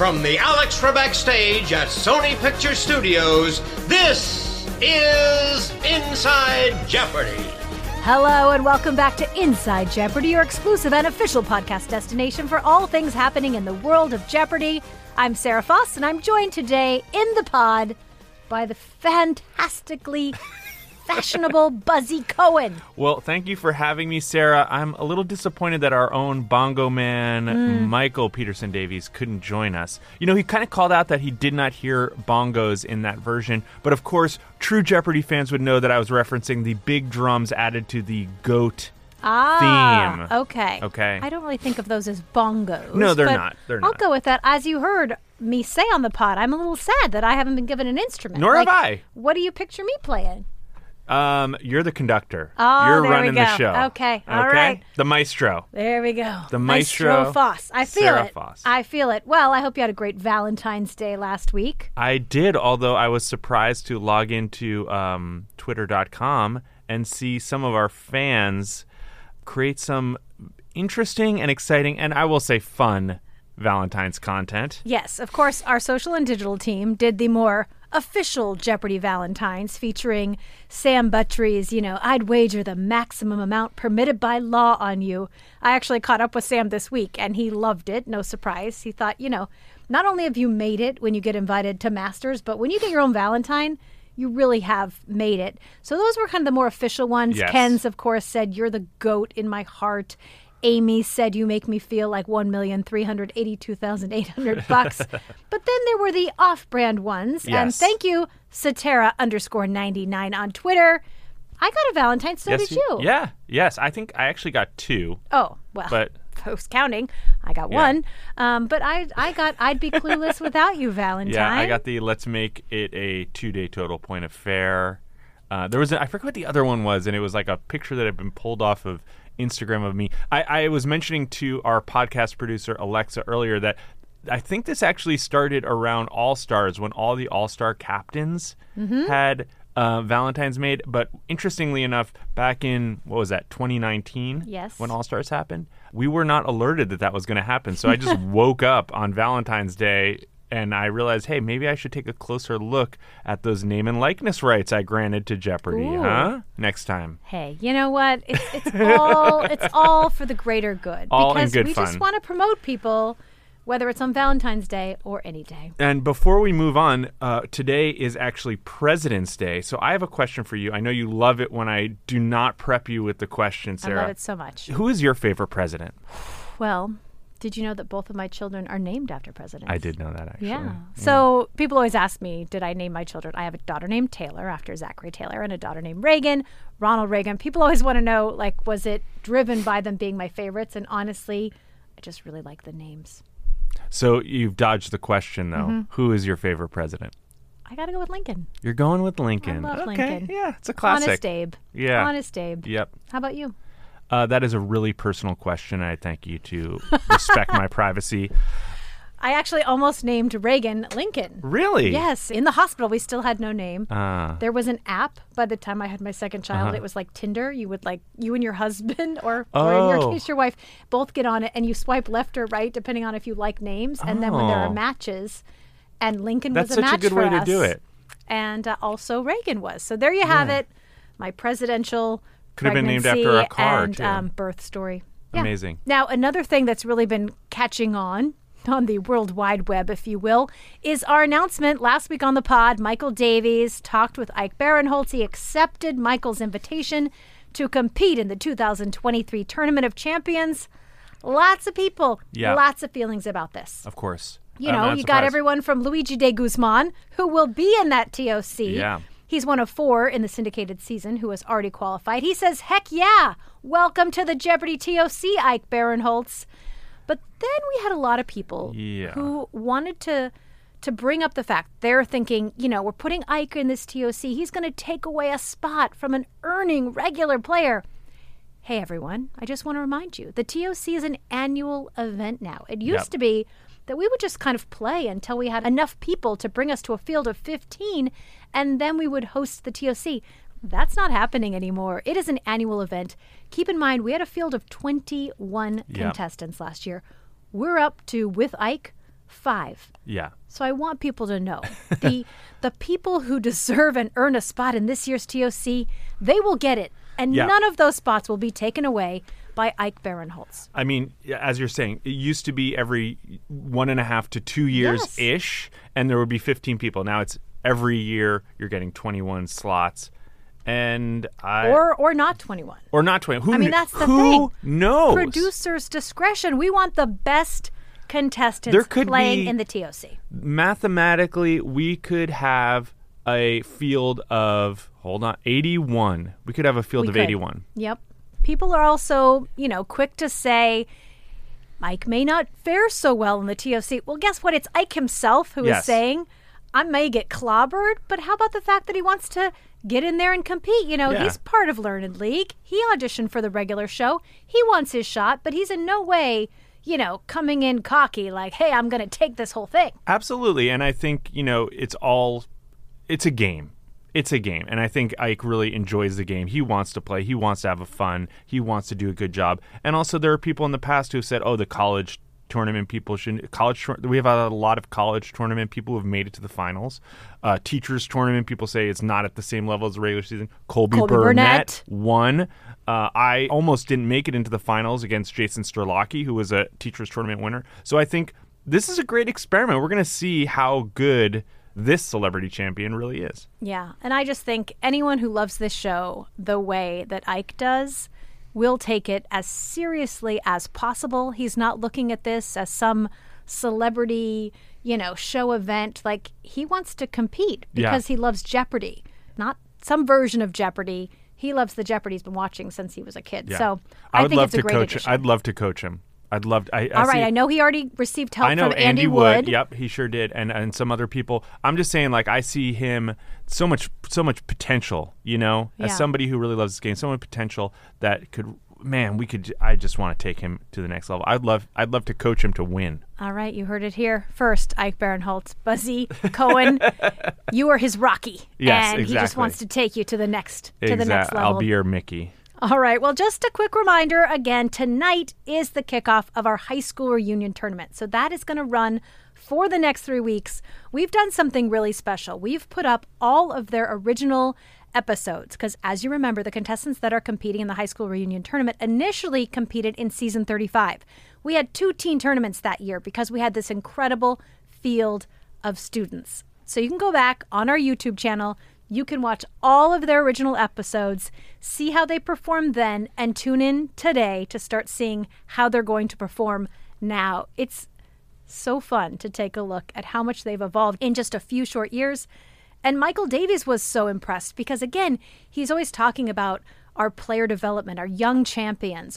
From the Alex Trebek stage at Sony Pictures Studios, this is Inside Jeopardy! Hello and welcome back to Inside Jeopardy, your exclusive and official podcast destination for all things happening in the world of Jeopardy! I'm Sarah Foss, and I'm joined today in the pod by the fantastically fashionable Buzzy Cohen. Well, thank you for having me, Sarah. I'm a little disappointed that our own bongo man, Michael Peterson Davies, couldn't join us. You know, he kind of called out that he did not hear bongos in that version, but of course, true Jeopardy fans would know that I was referencing the big drums added to the goat theme. Okay. I don't really think of those as bongos. No, they're not. I'll go with that. As you heard me say on the pod, I'm a little sad that I haven't been given an instrument. Nor have I. What do you picture me playing? You're the conductor. Oh, you're running the show. Okay. All right. The maestro. There we go. The maestro Foss. I feel Sarah it. Foss. I feel it. Well, I hope you had a great Valentine's Day last week. I did, although I was surprised to log into Twitter.com and see some of our fans create some interesting and exciting, and I will say fun, Valentine's content. Yes, of course, our social and digital team did the more official Jeopardy Valentines featuring Sam Buttrey's, you know, I'd wager the maximum amount permitted by law on you. I actually caught up with Sam this week, and he loved it, no surprise. He thought, you know, not only have you made it when you get invited to Masters, but when you get your own Valentine, you really have made it. So those were kind of the more official ones. Yes. Ken's, of course, said, you're the goat in my heart. Amy said, you make me feel like $1,382,800. But then there were the off-brand ones. Yes. And thank you, Satara_99 on Twitter. I got a Valentine, so yes, did you. Yeah. Yes. I think I actually got two. Oh, well. But who's counting? I got one. But I got I'd be clueless without you, Valentine. Yeah, I got the let's make it a 2-day total point affair. There was I forget what the other one was, and it was like a picture that had been pulled off of Instagram of me. I was mentioning to our podcast producer Alexa earlier that I think this actually started around All Stars when all the All Star captains had Valentine's made. But interestingly enough, back in, what was that, 2019? Yes. When All Stars happened, we were not alerted that that was going to happen. So I just woke up on Valentine's Day and I realized, hey, maybe I should take a closer look at those name and likeness rights I granted to Jeopardy. Ooh. Huh? Next time. Hey, you know what? It's all for the greater good. All in good fun. Because we just want to promote people, whether it's on Valentine's Day or any day. And before we move on, today is actually President's Day. So I have a question for you. I know you love it when I do not prep you with the question, Sarah. I love it so much. Who is your favorite president? Well, did you know that both of my children are named after presidents? I did know that, actually. Yeah. So people always ask me, did I name my children? I have a daughter named Taylor after Zachary Taylor and a daughter named Reagan, Ronald Reagan. People always want to know, like, was it driven by them being my favorites? And honestly, I just really like the names. So you've dodged the question, though. Who is your favorite president? I got to go with Lincoln. You're going with Lincoln. I love Lincoln. Yeah, it's a classic. Honest Abe. Yeah. Honest Abe. Yep. How about you? That is a really personal question. I thank you to respect my privacy. I actually almost named Reagan Lincoln. Really? Yes. In the hospital, we still had no name. There was an app. By the time I had my second child, it was like Tinder. You would like, you and your husband or in your case, your wife, both get on it and you swipe left or right, depending on if you like names. And then when there are matches, and Lincoln was a match for us. That's such a good way to do it. And also Reagan was. So there you have it. My presidential could have been named after a car, and, too. Birth story. Yeah. Amazing. Now, another thing that's really been catching on the World Wide Web, if you will, is our announcement last week on the pod. Michael Davies talked with Ike Barinholtz. He accepted Michael's invitation to compete in the 2023 Tournament of Champions. Lots of people, lots of feelings about this. Of course. You know, you got everyone from Luigi de Guzman, who will be in that ToC. Yeah. He's one of four in the syndicated season who has already qualified. He says, heck yeah, welcome to the Jeopardy ToC, Ike Barinholtz. But then we had a lot of people who wanted to bring up the fact. They're thinking, you know, we're putting Ike in this ToC. He's going to take away a spot from an earning regular player. Hey, everyone, I just want to remind you, the ToC is an annual event now. It used to be that we would just kind of play until we had enough people to bring us to a field of 15, and then we would host the ToC. That's not happening anymore. It is an annual event. Keep in mind, we had a field of 21 contestants last year. We're up to, with Ike, 5. Yeah. So I want people to know the people who deserve and earn a spot in this year's ToC, they will get it. And none of those spots will be taken away by Ike Barinholtz. I mean, as you're saying, it used to be every 1.5 to 2 years-ish, and there would be 15 people. Now it's every year you're getting 21 slots. And or not 21. Or not 21. Who, I mean, that's the thing. Who knows? Producer's discretion. We want the best contestants playing in the ToC. Mathematically, we could have a field of, 81. We could have a field of 81. Yep. People are also, quick to say, Ike may not fare so well in the ToC. Well, guess what? It's Ike himself who is saying, I may get clobbered, but how about the fact that he wants to get in there and compete? He's part of Learned League. He auditioned for the regular show. He wants his shot, but he's in no way, coming in cocky like, hey, I'm going to take this whole thing. Absolutely. And I think, it's a game. It's a game. And I think Ike really enjoys the game. He wants to play. He wants to have fun. He wants to do a good job. And also there are people in the past who have said, the college tournament people shouldn't. We have a lot of college tournament people who have made it to the finals. Teachers tournament people say it's not at the same level as the regular season. Colby Burnett won. I almost didn't make it into the finals against Jason Sterlachy, who was a teachers tournament winner. So I think this is a great experiment. We're going to see how good this celebrity champion really is. Yeah, and I just think anyone who loves this show the way that Ike does will take it as seriously as possible. He's not looking at this as some celebrity, show event. Like, he wants to compete because he loves Jeopardy, not some version of Jeopardy. He loves the Jeopardy he's been watching since he was a kid. Yeah. So I think it's a great addition. I'd love to coach him. I'd love to. I know he already received help from Andy Wood. Yep, he sure did, and some other people. I'm just saying, I see him so much potential. As somebody who really loves this game, so much potential that we could. I just want to take him to the next level. I'd love to coach him to win. All right, you heard it here first, Ike Barinholtz, Buzzy Cohen. You are his Rocky. Yes, and exactly. He just wants to take you to the next to the next level. I'll be your Mickey. All right. Well, just a quick reminder, again, tonight is the kickoff of our high school reunion tournament. So that is going to run for the next 3 weeks. We've done something really special. We've put up all of their original episodes because, as you remember, the contestants that are competing in the high school reunion tournament initially competed in season 35. We had 2 teen tournaments that year because we had this incredible field of students. So you can go back on our YouTube channel. You can watch all of their original episodes, see how they performed then, and tune in today to start seeing how they're going to perform now. It's so fun to take a look at how much they've evolved in just a few short years. And Michael Davies was so impressed because, again, he's always talking about our player development, our young champions,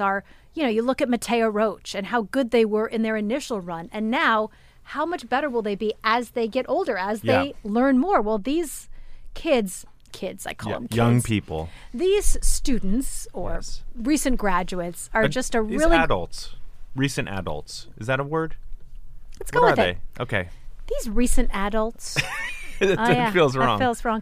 you look at Mateo Roach and how good they were in their initial run. And now, how much better will they be as they get older, as they learn more? Well, these kids, I call them kids. Young people. These students or recent graduates are just a really... adults. Recent adults. Is that a word? Let's go with it. Okay. These recent adults... feels wrong. That feels wrong.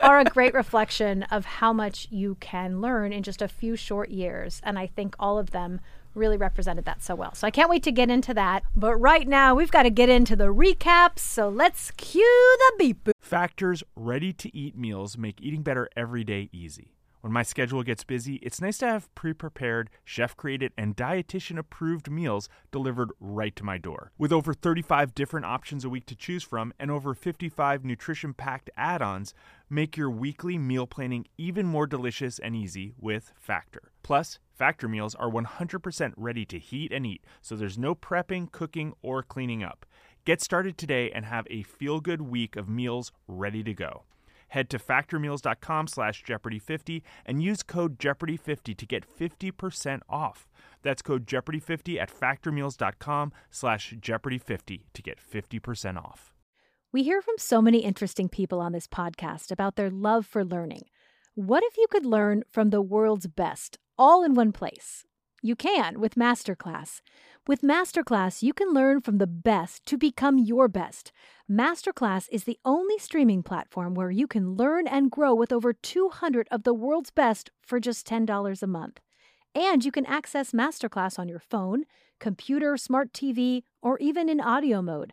Are a great reflection of how much you can learn in just a few short years. And I think all of them really represented that so well. So I can't wait to get into that. But right now, we've got to get into the recaps. So let's cue the beep. Factor's ready-to-eat meals make eating better every day easy. When my schedule gets busy, it's nice to have pre-prepared, chef-created, and dietitian-approved meals delivered right to my door. With over 35 different options a week to choose from and over 55 nutrition-packed add-ons, make your weekly meal planning even more delicious and easy with Factor. Plus, Factor meals are 100% ready to heat and eat, so there's no prepping, cooking, or cleaning up. Get started today and have a feel-good week of meals ready to go. Head to factormeals.com/Jeopardy50 and use code Jeopardy50 to get 50% off. That's code Jeopardy50 at factormeals.com/Jeopardy50 to get 50% off. We hear from so many interesting people on this podcast about their love for learning. What if you could learn from the world's best all in one place? You can with Masterclass. With Masterclass, you can learn from the best to become your best. Masterclass is the only streaming platform where you can learn and grow with over 200 of the world's best for just $10 a month. And you can access Masterclass on your phone, computer, smart TV, or even in audio mode.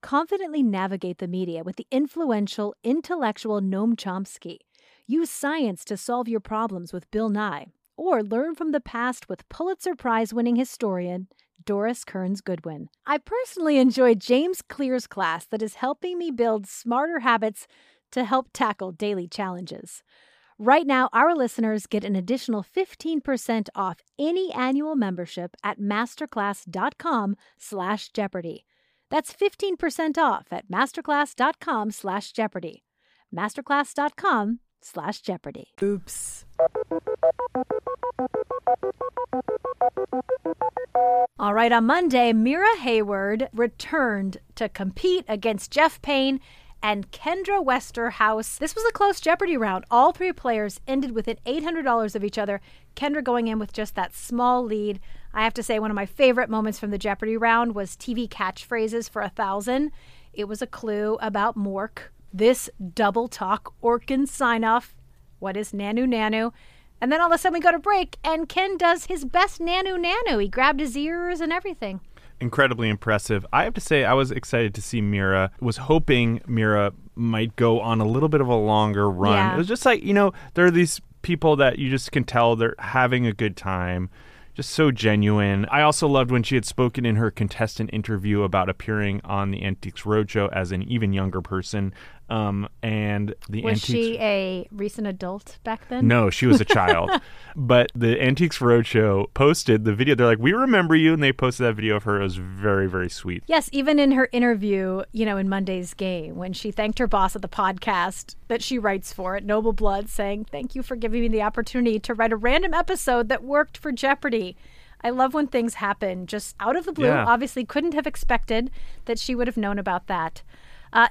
Confidently navigate the media with the influential, intellectual Noam Chomsky. Use science to solve your problems with Bill Nye, or learn from the past with Pulitzer Prize-winning historian Doris Kearns Goodwin. I personally enjoy James Clear's class that is helping me build smarter habits to help tackle daily challenges. Right now, our listeners get an additional 15% off any annual membership at masterclass.com/Jeopardy. That's 15% off at masterclass.com/Jeopardy. Masterclass.com/Jeopardy. Oops. All right, on Monday, Mira Hayward returned to compete against Jeff Payne and Kendra Westerhouse. This was a close Jeopardy round. All three players ended within $800 of each other, Kendra going in with just that small lead. I have to say, one of my favorite moments from the Jeopardy round was TV catchphrases for 1,000. It was a clue about Mork, this double talk, Orkin sign-off, what is Nanu Nanu? And then all of a sudden we go to break, and Ken does his best Nanu Nanu. He grabbed his ears and everything. Incredibly impressive. I have to say, I was excited to see Mira. Was hoping Mira might go on a little bit of a longer run. Yeah. It was just like, you know, there are these people that you just can tell they're having a good time. Just so genuine. I also loved when she had spoken in her contestant interview about appearing on the Antiques Roadshow as an even younger person. Was she a recent adult back then? No, she was a child. But the Antiques Roadshow posted the video. They're like, "We remember you," and they posted that video of her. It was very, very sweet. Yes, even in her interview, you know, in Monday's game, when she thanked her boss at the podcast that she writes for at Noble Blood, saying, "Thank you for giving me the opportunity to write a random episode that worked for Jeopardy." I love when things happen just out of the blue. Yeah. Obviously couldn't have expected that she would have known about that.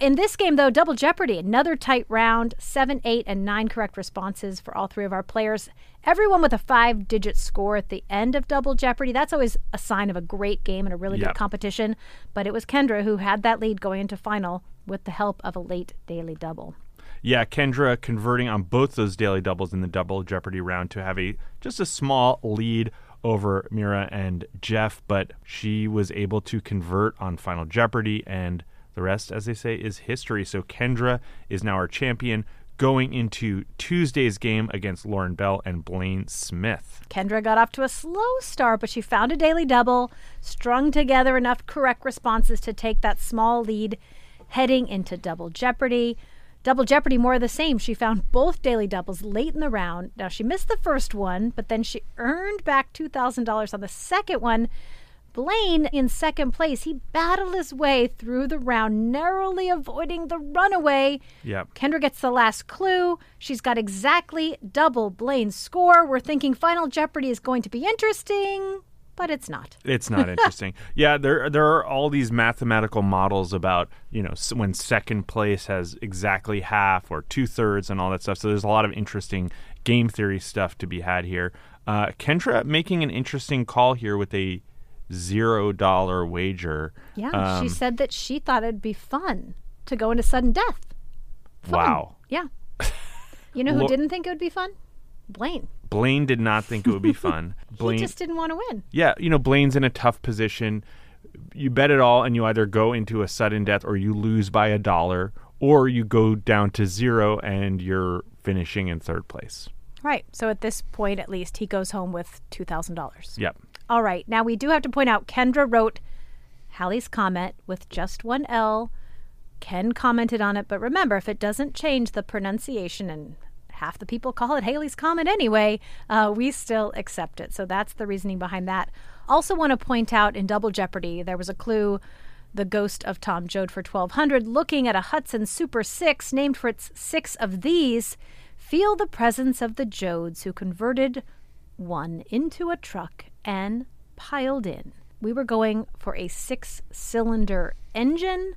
In this game, though, Double Jeopardy, another tight round, 7, 8, and 9 correct responses for all three of our players. Everyone with a 5-digit score at the end of Double Jeopardy. That's always a sign of a great game and a really good competition. But it was Kendra who had that lead going into final with the help of a late daily double. Yeah, Kendra converting on both those daily doubles in the Double Jeopardy round to have just a small lead over Mira and Jeff. But she was able to convert on Final Jeopardy, and the rest, as they say, is history. So Kendra is now our champion going into Tuesday's game against Lauren Bell and Blaine Smith. Kendra got off to a slow start, but she found a daily double, strung together enough correct responses to take that small lead heading into Double Jeopardy. Double Jeopardy, more of the same. She found both daily doubles late in the round. Now, she missed the first one, but then she earned back $2,000 on the second one. Blaine, in second place, he battled his way through the round, narrowly avoiding the runaway. Yep. Kendra gets the last clue. She's got exactly double Blaine's score. We're thinking Final Jeopardy is going to be interesting, but it's not. It's not interesting. Yeah, there are all these mathematical models about, you know, when second place has exactly half or two-thirds and all that stuff. So there's a lot of interesting game theory stuff to be had here. Kendra making an interesting call here with a $0 wager. Yeah, she said that she thought it'd be fun to go into sudden death. Fun. Wow. Yeah. You know who didn't think it would be fun? Blaine. Blaine did not think it would be fun. Blaine, he just didn't want to win. Yeah, you know, Blaine's in a tough position. You bet it all and you either go into a sudden death or you lose by $1 or you go down to zero and you're finishing in third place. Right. So at this point, at least, he goes home with $2,000. Yep. All right. Now, we do have to point out, Kendra wrote Hallie's comment with just one L. Ken commented on it. But remember, if it doesn't change the pronunciation, and half the people call it Haley's comment anyway, we still accept it. So that's the reasoning behind that. Also want to point out, in Double Jeopardy, there was a clue, the ghost of Tom Joad for $1,200, looking at a Hudson Super 6 named for its 6 of these. Feel the presence of the Joads who converted one into a truck and piled in. We were going for a 6-cylinder engine.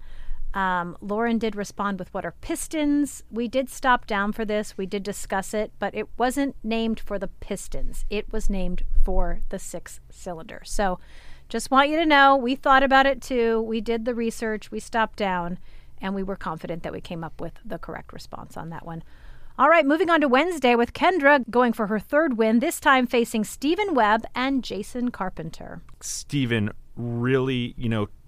Lauren did respond with what are pistons. We did stop down for this. We did discuss it, but it wasn't named for the pistons. It was named for the 6-cylinder. So just want you to know, we thought about it too. We did the research. We stopped down, and we were confident that we came up with the correct response on that one. All right, moving on to Wednesday with Kendra going for her third win, this time facing Stephen Webb and Jason Carpenter. Stephen really,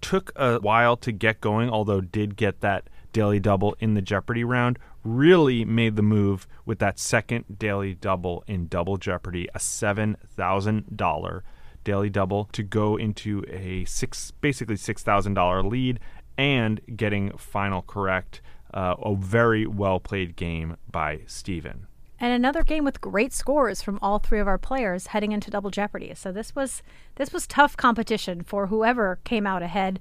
took a while to get going, although did get that daily double in the Jeopardy round. Really made the move with that second daily double in Double Jeopardy, a $7,000 daily double to go into a $6,000 lead and getting final correct. A very well-played game by Stephen. And another game with great scores from all three of our players heading into Double Jeopardy. So this was tough competition for whoever came out ahead.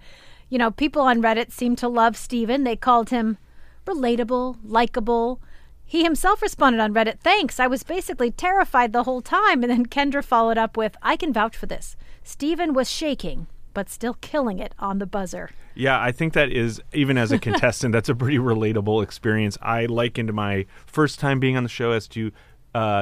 People on Reddit seem to love Stephen. They called him relatable, likable. He himself responded on Reddit, "Thanks, I was basically terrified the whole time." And then Kendra followed up with, "I can vouch for this. Stephen was shaking, but still killing it on the buzzer." Yeah, I think that is, even as a contestant, that's a pretty relatable experience. I likened my first time being on the show as to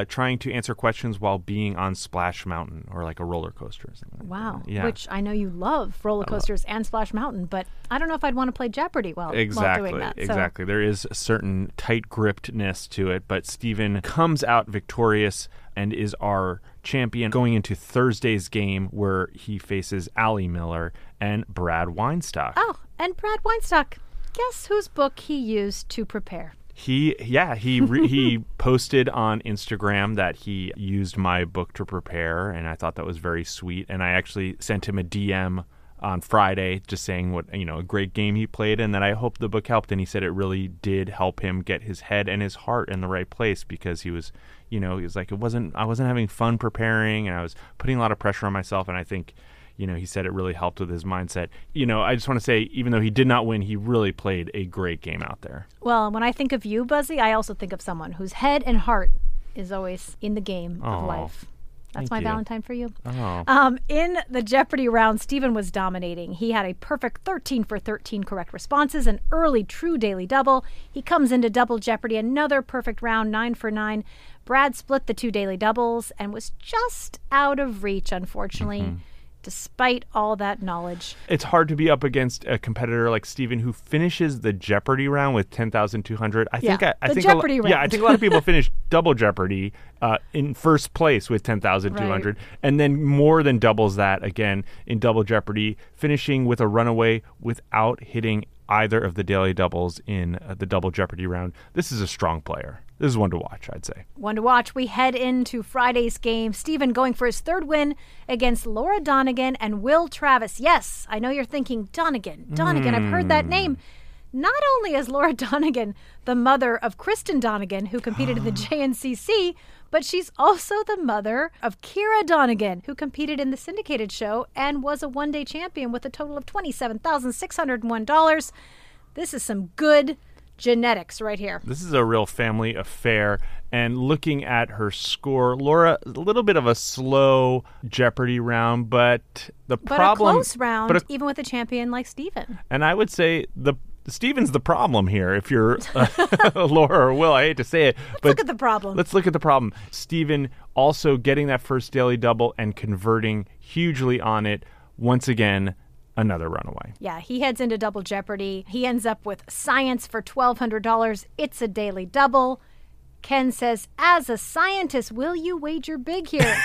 trying to answer questions while being on Splash Mountain or like a roller coaster or something. Wow. Yeah. Which I know you love roller coasters and Splash Mountain, but I don't know if I'd want to play Jeopardy while doing that. So. Exactly. There is a certain tight-grippedness to it, but Stephen comes out victorious and is our champion going into Thursday's game where he faces Allie Miller and Brad Weinstock. Oh, and Brad Weinstock. Guess whose book he used to prepare? He posted on Instagram that he used my book to prepare, and I thought that was very sweet. And I actually sent him a DM on Friday just saying what, a great game he played and that I hope the book helped. And he said it really did help him get his head and his heart in the right place because he was, he was like, I wasn't having fun preparing and I was putting a lot of pressure on myself. And I think, he said it really helped with his mindset. I just want to say, even though he did not win, he really played a great game out there. Well, when I think of you, Buzzy, I also think of someone whose head and heart is always in the game of life. That's my Valentine for you. Oh. In the Jeopardy round, Stephen was dominating. He had a perfect 13 for 13 correct responses, an early true daily double. He comes into Double Jeopardy, another perfect round, 9 for 9. Brad split the two daily doubles and was just out of reach, unfortunately. Mm-hmm. Despite all that knowledge. It's hard to be up against a competitor like Stephen who finishes the Jeopardy round with 10,200. I think a lot of people finish Double Jeopardy in first place with 10,200 and then more than doubles that again in Double Jeopardy, finishing with a runaway without hitting either of the daily doubles in the Double Jeopardy round. This is a strong player. This is one to watch, I'd say. One to watch. We head into Friday's game. Stephen going for his third win against Laura Donegan and Will Travis. Yes, I know you're thinking, Donegan, I've heard that name. Not only is Laura Donegan the mother of Kristen Donegan, who competed in the JNCC, but she's also the mother of Kira Donegan, who competed in the syndicated show and was a one-day champion with a total of $27,601. This is some good genetics right here. This is a real family affair. And looking at her score, Laura, a little bit of a slow Jeopardy round, but a close round, even with a champion like Stephen. And I would say Stephen's the problem here. If you're Laura or Will, I hate to say it, but let's look at the problem. Stephen also getting that first daily double and converting hugely on it once again. Another runaway. Yeah, he heads into Double Jeopardy. He ends up with science for $1,200. It's a daily double. Ken says, "As a scientist, will you wager big here?"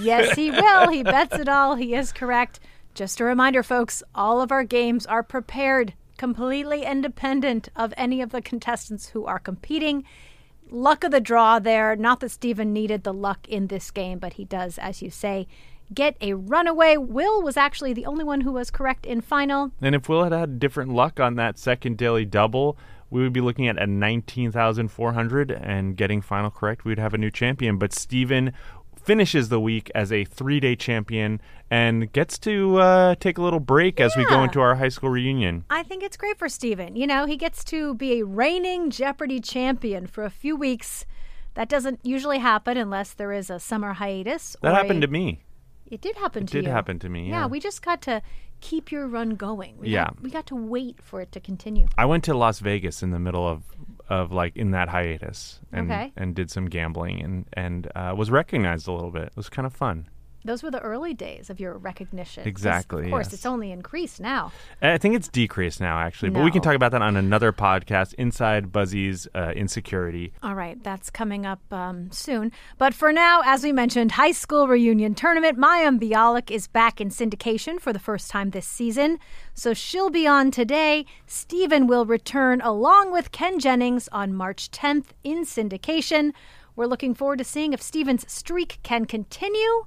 Yes, he will. He bets it all. He is correct. Just a reminder, folks, all of our games are prepared, completely independent of any of the contestants who are competing. Luck of the draw there. Not that Stephen needed the luck in this game, but he does, as you say, get a runaway. Will was actually the only one who was correct in final. And if Will had had different luck on that second daily double, we would be looking at a 19,400 and getting final correct. We'd have a new champion. But Stephen finishes the week as a 3-day champion and gets to take a little break as we go into our high school reunion. I think it's great for Stephen. He gets to be a reigning Jeopardy champion for a few weeks. That doesn't usually happen unless there is a summer hiatus. That happened to me. It did happen to you. It did happen to me, yeah. Yeah, we just got to keep your run going. We got to wait for it to continue. I went to Las Vegas in the middle of in that hiatus and did some gambling and was recognized a little bit. It was kind of fun. Those were the early days of your recognition. Exactly. Of course, yes. It's only increased now. I think it's decreased now, actually. No. But we can talk about that on another podcast, Inside Buzzy's Insecurity. All right, that's coming up soon. But for now, as we mentioned, High School Reunion Tournament. Mayim Bialik is back in syndication for the first time this season. So she'll be on today. Stephen will return along with Ken Jennings on March 10th in syndication. We're looking forward to seeing if Stephen's streak can continue.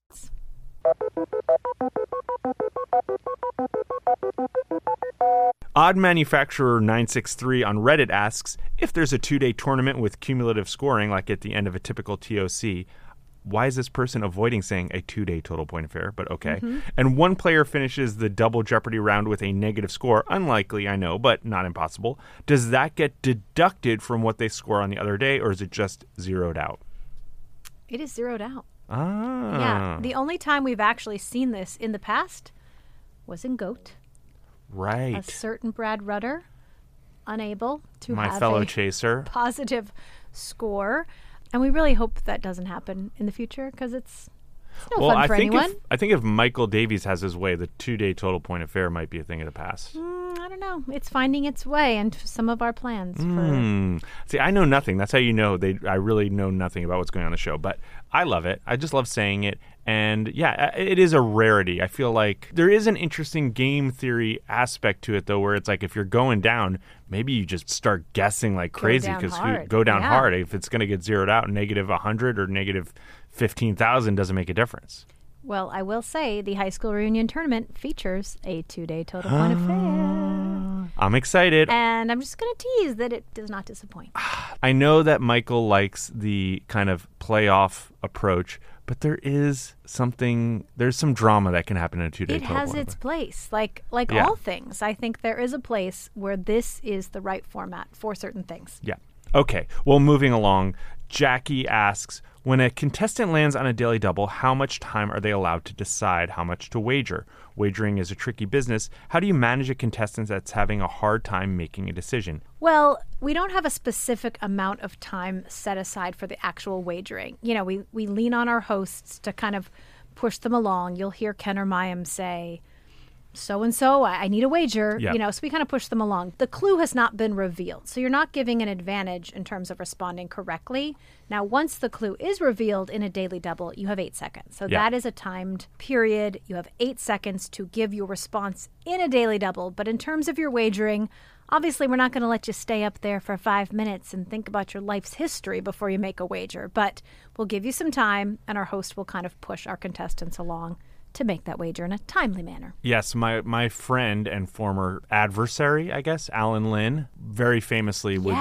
Odd Manufacturer 963 on Reddit asks, if there's a 2-day tournament with cumulative scoring, like at the end of a typical ToC, why is this person avoiding saying a 2-day total point affair? But okay. Mm-hmm. And one player finishes the double Jeopardy round with a negative score. Unlikely, I know, but not impossible. Does that get deducted from what they score on the other day, or is it just zeroed out? It is zeroed out. Ah. Yeah. The only time we've actually seen this in the past was in GOAT. Right. A certain Brad Rutter, unable to have a positive score. And we really hope that doesn't happen in the future because it's no fun for anyone. I think if Michael Davies has his way, the 2-day total point affair might be a thing of the past. I don't know. It's finding its way into some of our plans. For... See, I know nothing. That's how you know. I really know nothing about what's going on the show. But I love it. I just love saying it. And yeah, it is a rarity. I feel like there is an interesting game theory aspect to it, though, where it's like if you're going down, maybe you just start guessing like crazy because you go down hard. If it's going to get zeroed out, negative 100 or negative 15,000 doesn't make a difference. Well, I will say the High School Reunion Tournament features a 2-day total point affair. I'm excited. And I'm just going to tease that it does not disappoint. I know that Michael likes the kind of playoff approach, but there's some drama that can happen in a 2-day total. It has its place. Like all things, I think there is a place where this is the right format for certain things. Yeah. Okay. Well, moving along, Jackie asks, when a contestant lands on a daily double, how much time are they allowed to decide how much to wager? Wagering is a tricky business. How do you manage a contestant that's having a hard time making a decision? Well, we don't have a specific amount of time set aside for the actual wagering. You know, we lean on our hosts to kind of push them along. You'll hear Ken or Mayim say, so-and-so, I need a wager, yep. You know, so we kind of push them along. The clue has not been revealed, so you're not giving an advantage in terms of responding correctly. Now, once the clue is revealed in a daily double, you have 8 seconds. So that is a timed period. You have 8 seconds to give your response in a daily double. But in terms of your wagering, obviously, we're not going to let you stay up there for 5 minutes and think about your life's history before you make a wager. But we'll give you some time, and our host will kind of push our contestants along to make that wager in a timely manner. Yes, my friend and former adversary, I guess, Alan Lynn, very famously would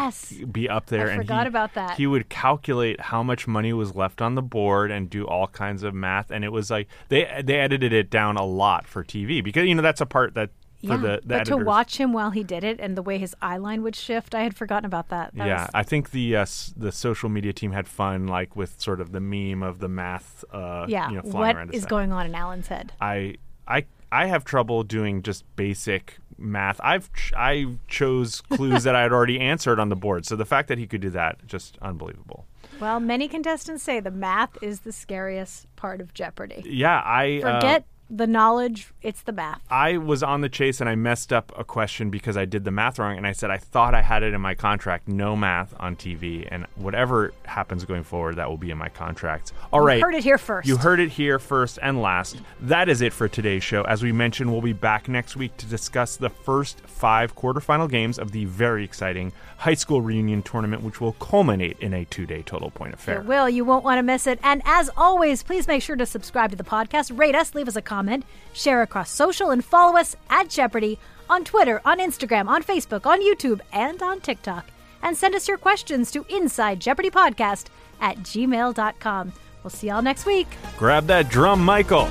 be up there. I forgot about that. He would calculate how much money was left on the board and do all kinds of math. And it was like they edited it down a lot for TV because, you know, that's a part that but editors. To watch him while he did it and the way his eye line would shift, I had forgotten about that. I think the social media team had fun, like with sort of the meme of the math. Flying around. What is going on in Alan's head? I have trouble doing just basic math. I chose clues that I had already answered on the board, so the fact that he could do that, just unbelievable. Well, many contestants say the math is the scariest part of Jeopardy. Yeah, I forget the knowledge, it's the math. I was on the chase and I messed up a question because I did the math wrong, and I said I thought I had it in my contract, no math on TV, and whatever happens going forward, that will be in my contract. All right. You heard it here first. You heard it here first and last. That is it for today's show. As we mentioned, we'll be back next week to discuss the first 5 quarterfinal games of the very exciting high school reunion tournament, which will culminate in a 2-day total point affair. It will. You won't want to miss it. And as always, please make sure to subscribe to the podcast, rate us, leave us a comment, share across social, and follow us at Jeopardy on Twitter, on Instagram, on Facebook, on YouTube, and on TikTok. And send us your questions to InsideJeopardyPodcast@gmail.com. We'll see y'all next week. Grab that drum, Michael.